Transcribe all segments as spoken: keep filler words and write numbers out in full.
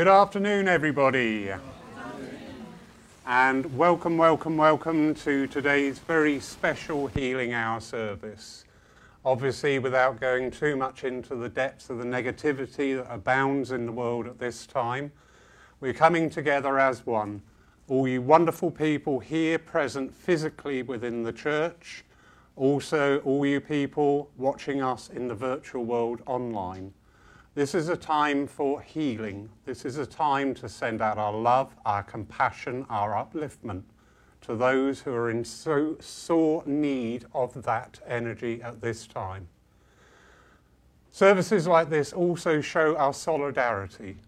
Good afternoon, everybody, and welcome, welcome, welcome to today's very special Healing Hour service. Obviously, without going too much into the depths of the negativity that abounds in the world at this time, we're coming together as one. All you wonderful people here present physically within the church, also all you people watching us in the virtual world online. This is a time for healing. This is a time to send out our love, our compassion, our upliftment to those who are in so sore need of that energy at this time. Services like this also show our solidarity.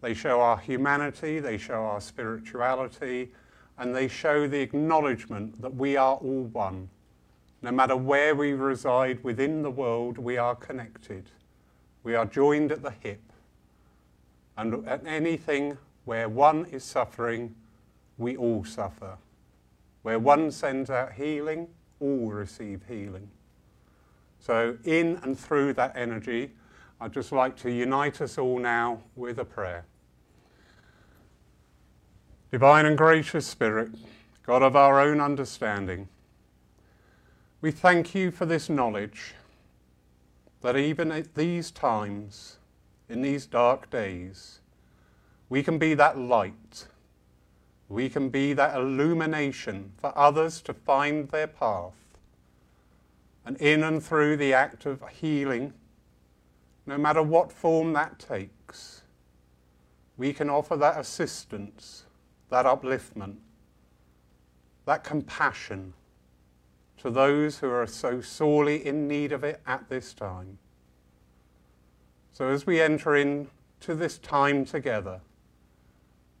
They show our humanity, they show our spirituality, and they show the acknowledgement that we are all one. No matter where we reside within the world, we are connected. We are joined at the hip, and at anything where one is suffering, we all suffer. Where one sends out healing, all receive healing. So in and through that energy, I'd just like to unite us all now with a prayer. Divine and gracious Spirit, God of our own understanding, we thank you for this knowledge that even at these times, in these dark days, we can be that light, we can be that illumination for others to find their path. And in and through the act of healing, no matter what form that takes, we can offer that assistance, that upliftment, that compassion to those who are so sorely in need of it at this time. So as we enter into this time together,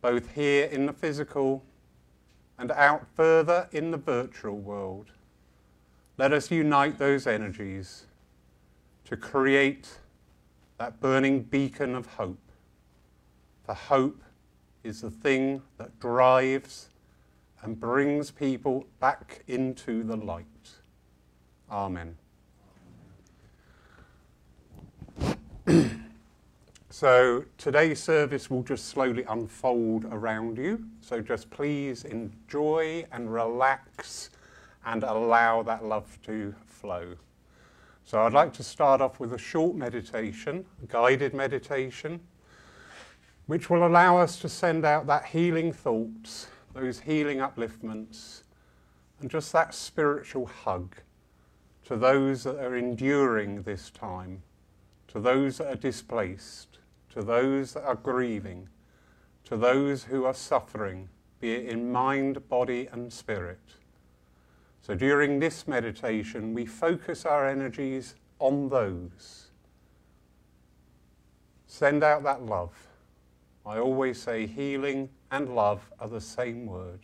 both here in the physical and out further in the virtual world, let us unite those energies to create that burning beacon of hope. For hope is the thing that drives and brings people back into the light. Amen. So today's service will just slowly unfold around you. So just please enjoy and relax and allow that love to flow. So I'd like to start off with a short meditation, a guided meditation, which will allow us to send out that healing thoughts, those healing upliftments, and just that spiritual hug to those that are enduring this time, to those that are displaced, to those that are grieving, to those who are suffering, be it in mind, body, and spirit. So during this meditation, we focus our energies on those. Send out that love. I always say healing and love are the same word.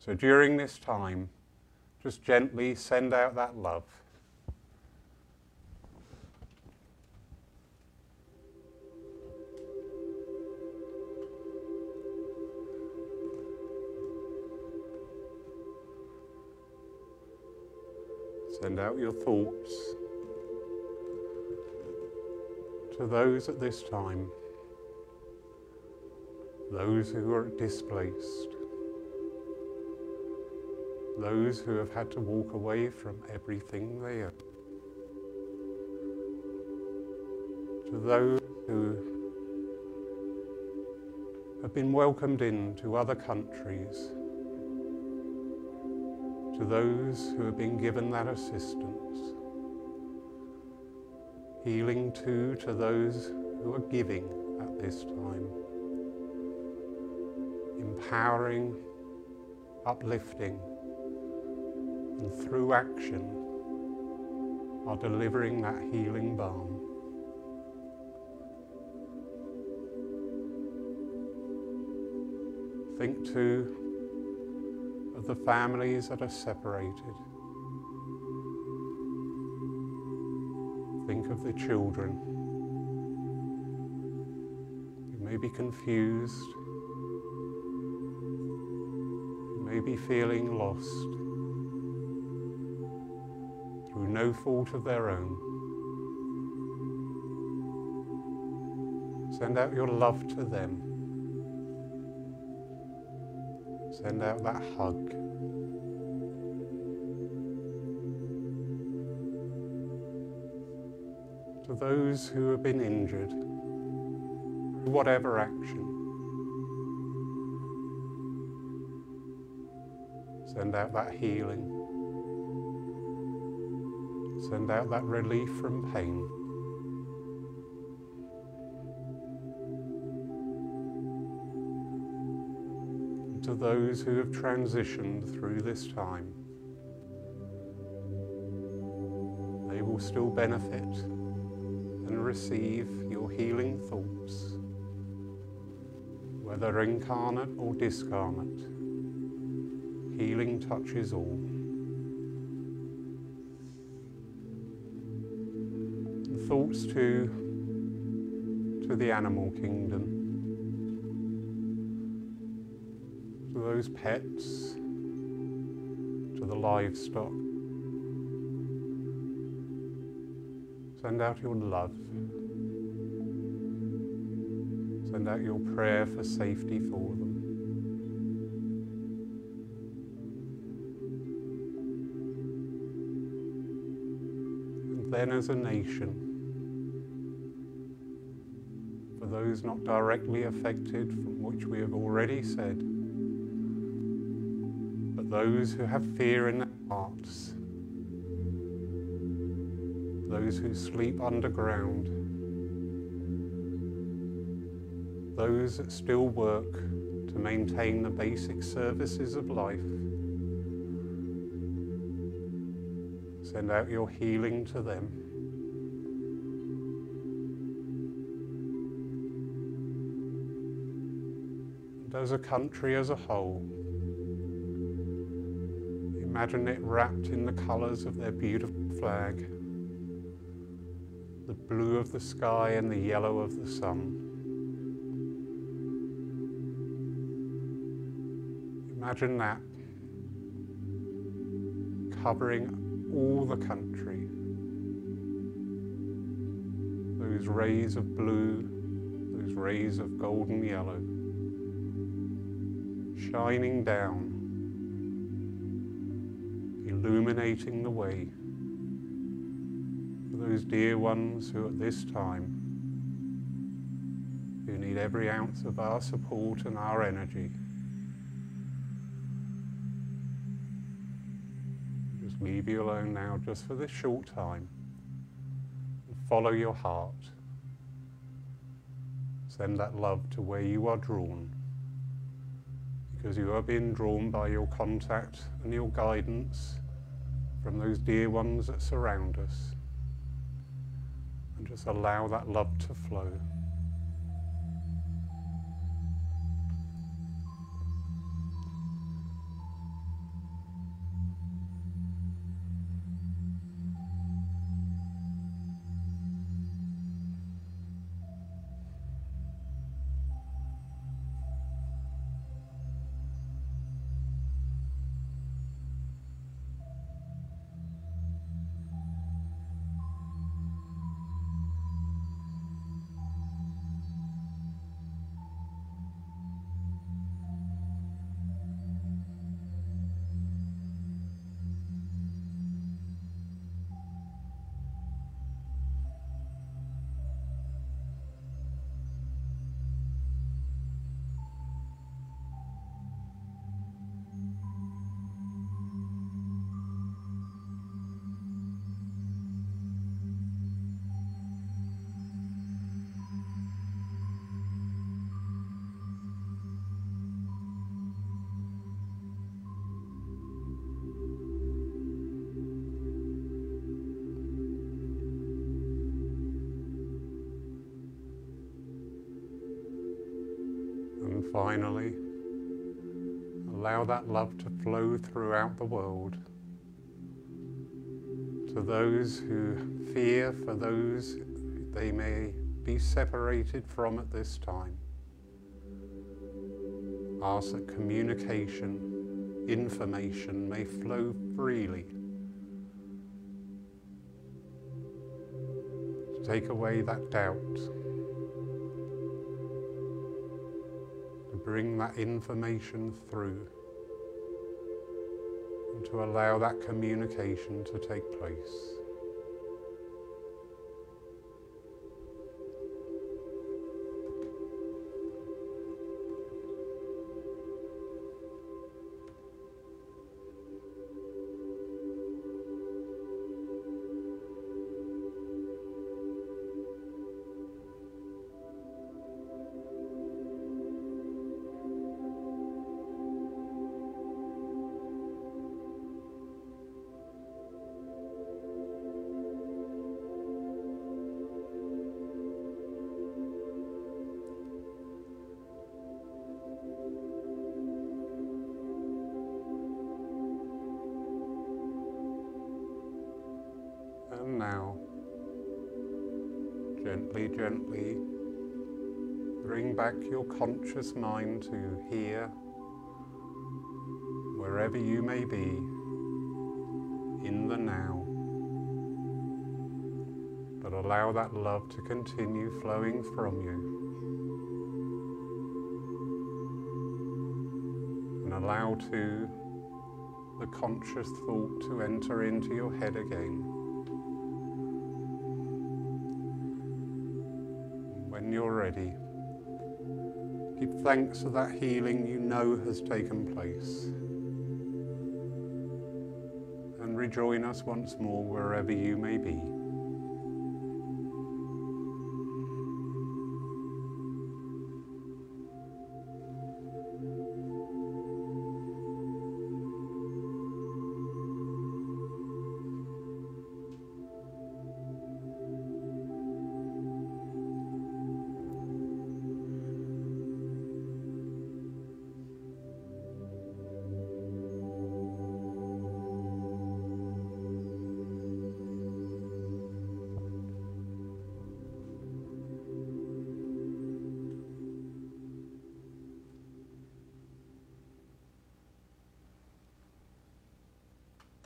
So during this time, just gently send out that love. Send out your thoughts to those at this time, those who are displaced, those who have had to walk away from everything they own, to those who have been welcomed into other countries, to those who have been given that assistance. Healing too to those who are giving at this time. Empowering, uplifting, and through action are delivering that healing balm. Think too of the families that are separated. Think of the children who may be confused, maybe feeling lost through no fault of their own. Send out your love to them. Send out that hug. To those who have been injured, whatever action. Send out that healing. Send out that relief from pain. And to those who have transitioned through this time, they will still benefit and receive your healing thoughts, whether incarnate or discarnate. Healing touches all. The thoughts too to the animal kingdom, to those pets, to the livestock. Send out your love. Send out your prayer for safety for them. Then as a nation, for those not directly affected from which we have already said, but those who have fear in their hearts, those who sleep underground, those that still work to maintain the basic services of life, send out your healing to them. And as a country as a whole, imagine it wrapped in the colours of their beautiful flag, the blue of the sky and the yellow of the sun. Imagine that covering all the country, those rays of blue, those rays of golden yellow, shining down, illuminating the way for those dear ones who at this time, who need every ounce of our support and our energy. Leave you alone now just for this short time. Follow your heart. Send that love to where you are drawn, because you are being drawn by your contact and your guidance from those dear ones that surround us. And just allow that love to flow. Finally, allow that love to flow throughout the world, to those who fear for those they may be separated from at this time. Ask that communication, information may flow freely, to take away that doubt, bring that information through and to allow that communication to take place. Now, gently, gently bring back your conscious mind to here, wherever you may be, in the now, but allow that love to continue flowing from you, and allow to the conscious thought to enter into your head again. You're ready. Give thanks for that healing you know has taken place, and rejoin us once more wherever you may be.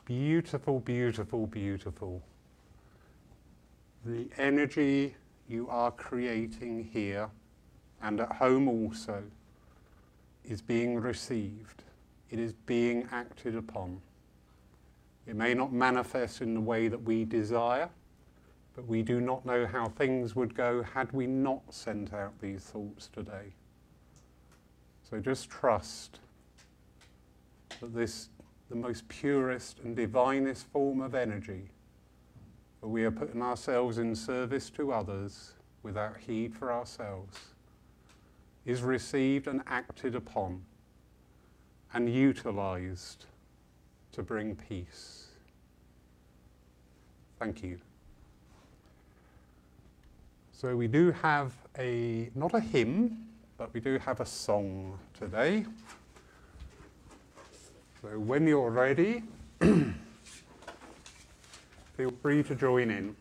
Beautiful, beautiful, beautiful. The energy you are creating here and at home also is being received. It is being acted upon. It may not manifest in the way that we desire, but we do not know how things would go had we not sent out these thoughts today. So just trust that this the most purest and divinest form of energy, but we are putting ourselves in service to others without heed for ourselves, is received and acted upon and utilized to bring peace. Thank you. So we do have a, not a hymn, but we do have a song today. So when you're ready, feel free to join in.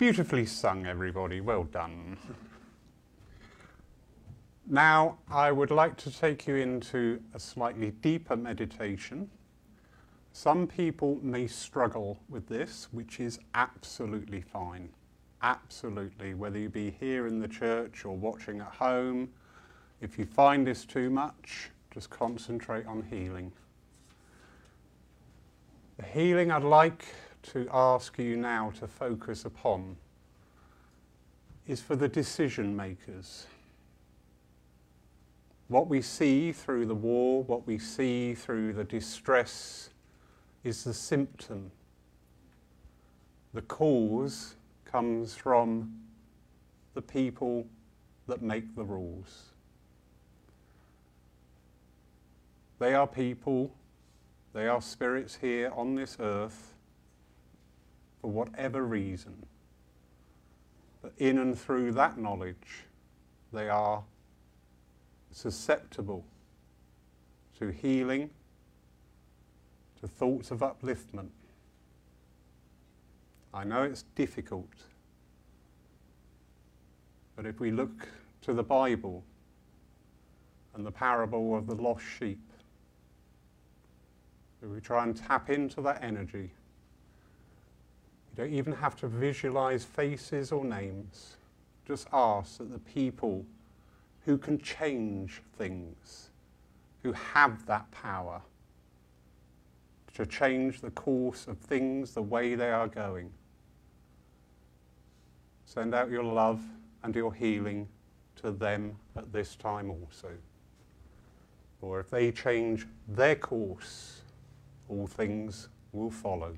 Beautifully sung, everybody. Well done. Now, I would like to take you into a slightly deeper meditation. Some people may struggle with this, which is absolutely fine. Absolutely. Whether you be here in the church or watching at home, if you find this too much, just concentrate on healing. The healing I'd like to ask you now to focus upon is for the decision makers. What we see through the war, what we see through the distress is the symptom. The cause comes from the people that make the rules. They are people, they are spirits here on this earth for whatever reason. But in and through that knowledge, they are susceptible to healing, to thoughts of upliftment. I know it's difficult, but if we look to the Bible and the parable of the lost sheep, if we try and tap into that energy, you don't even have to visualize faces or names. Just ask that the people who can change things, who have that power to change the course of things, the way they are going. Send out your love and your healing to them at this time also. For if they change their course, all things will follow.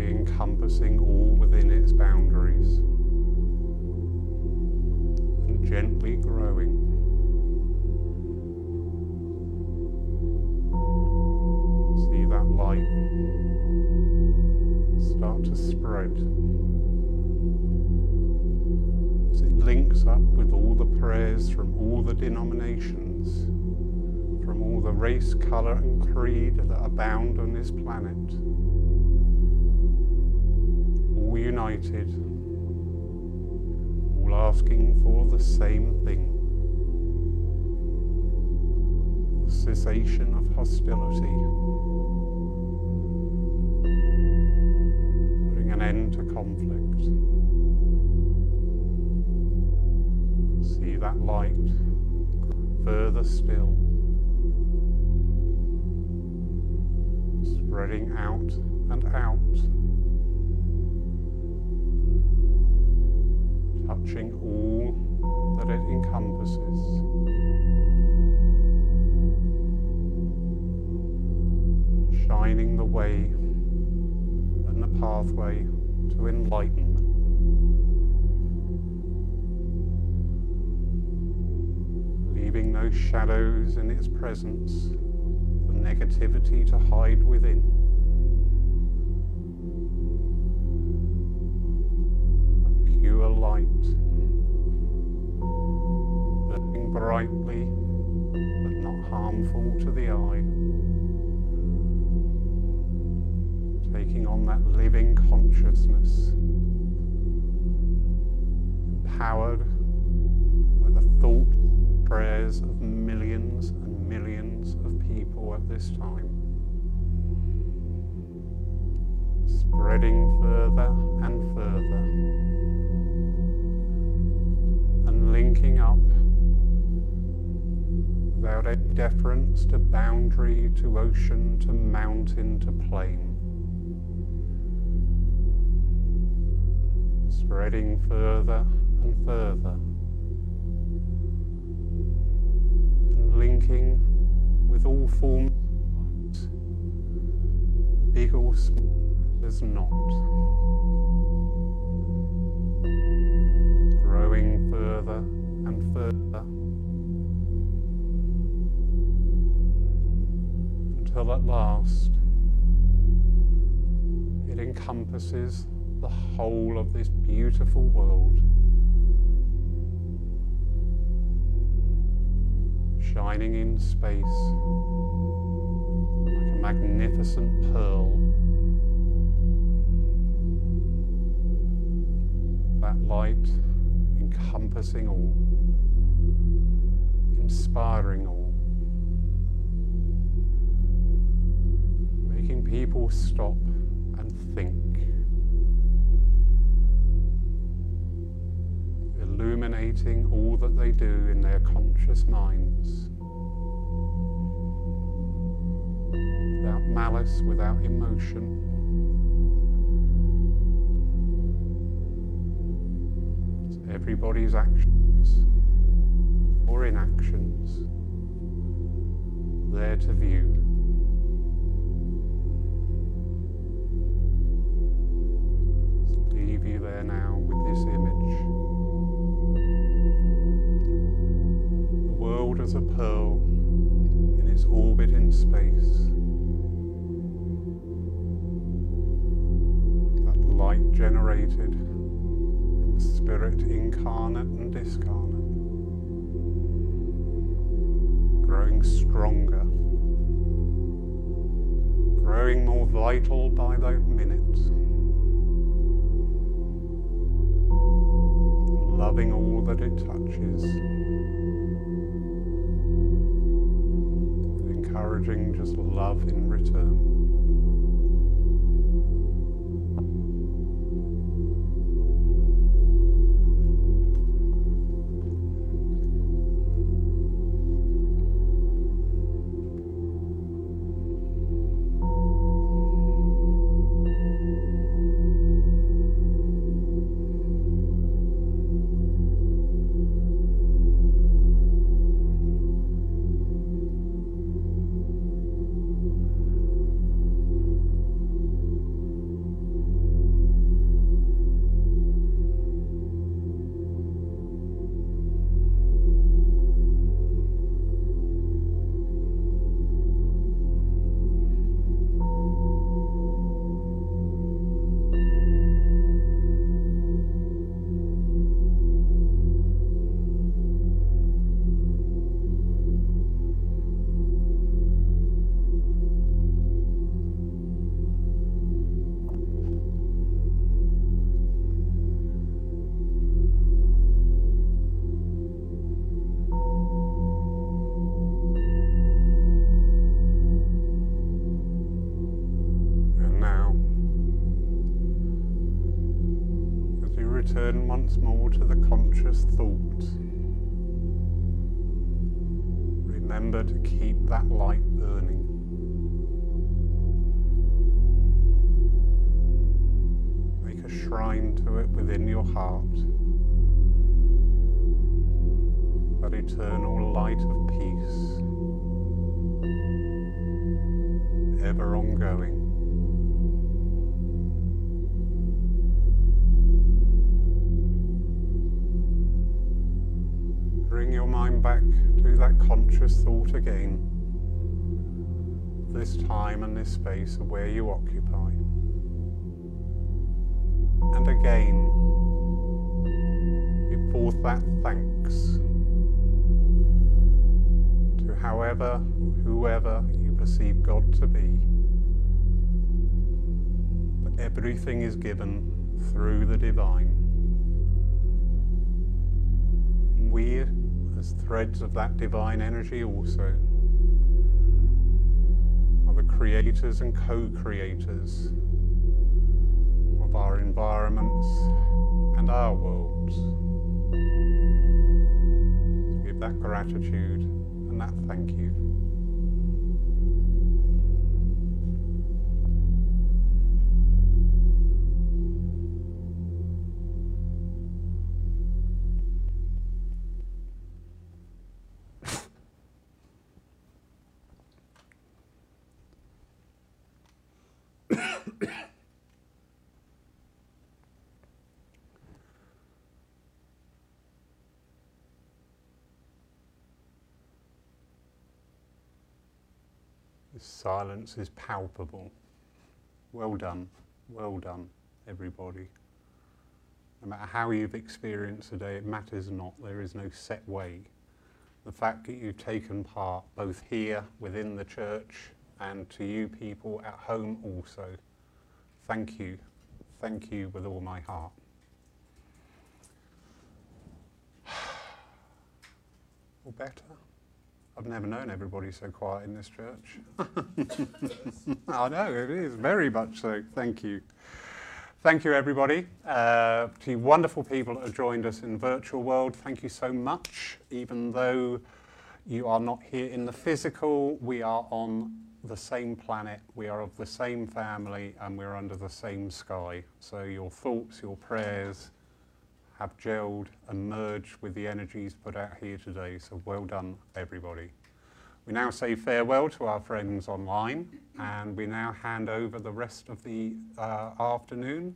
Encompassing all within its boundaries and gently growing. See that light start to spread as it links up with all the prayers from all the denominations, from all the race, colour and creed that abound on this planet. United, all asking for the same thing, the cessation of hostility, putting an end to conflict. See that light further still, spreading out and out, touching all that it encompasses. Shining the way and the pathway to enlightenment. Leaving no shadows in its presence for negativity to hide within. Light, burning brightly but not harmful to the eye, taking on that living consciousness empowered by the thoughts, prayers of millions and millions of people at this time, spreading further and further, and linking up without any deference to boundary, to ocean, to mountain, to plain. Spreading further and further, and linking with all forms of light, big or small, as not. Growing further and further, until at last it encompasses the whole of this beautiful world, shining in space like a magnificent pearl . That light encompassing all, inspiring all, making people stop and think, illuminating all that they do in their conscious minds, without malice, without emotion, so everybody's actions or inactions there to view. So leave you there now with this image. As a pearl in its orbit in space, that light generated from the spirit incarnate and discarnate, growing stronger, growing more vital by those minutes, loving all that it touches. Encouraging just love in return. Return once more to the conscious thought. Remember to keep that light burning. Make a shrine to it within your heart. That eternal light of peace, ever ongoing. Bring your mind back to that conscious thought again, this time and this space of where you occupy. And again, give forth that thanks to however, whoever you perceive God to be, that everything is given through the divine. we, as threads of that divine energy also, are the creators and co-creators of our environments and our worlds. So give that gratitude and that thank you. This silence is palpable. Well done, well done, everybody. No matter how you've experienced the day, it matters not. There is no set way. The fact that you've taken part, both here within the church and to you people at home also, thank you. Thank you with all my heart. Or better. I've never known everybody so quiet in this church. I know, it is, very much so. Thank you. Thank you, everybody. Uh, to you wonderful people that have joined us in the virtual world, thank you so much. Even though you are not here in the physical, we are on the same planet, we are of the same family, and we're under the same sky. So your thoughts, your prayers, have gelled and merged with the energies put out here today, so well done, everybody. We now say farewell to our friends online, and we now hand over the rest of the uh, afternoon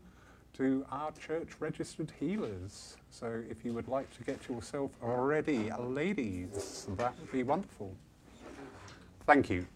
to our church registered healers. So if you would like to get yourself ready, ladies, that would be wonderful. Thank you.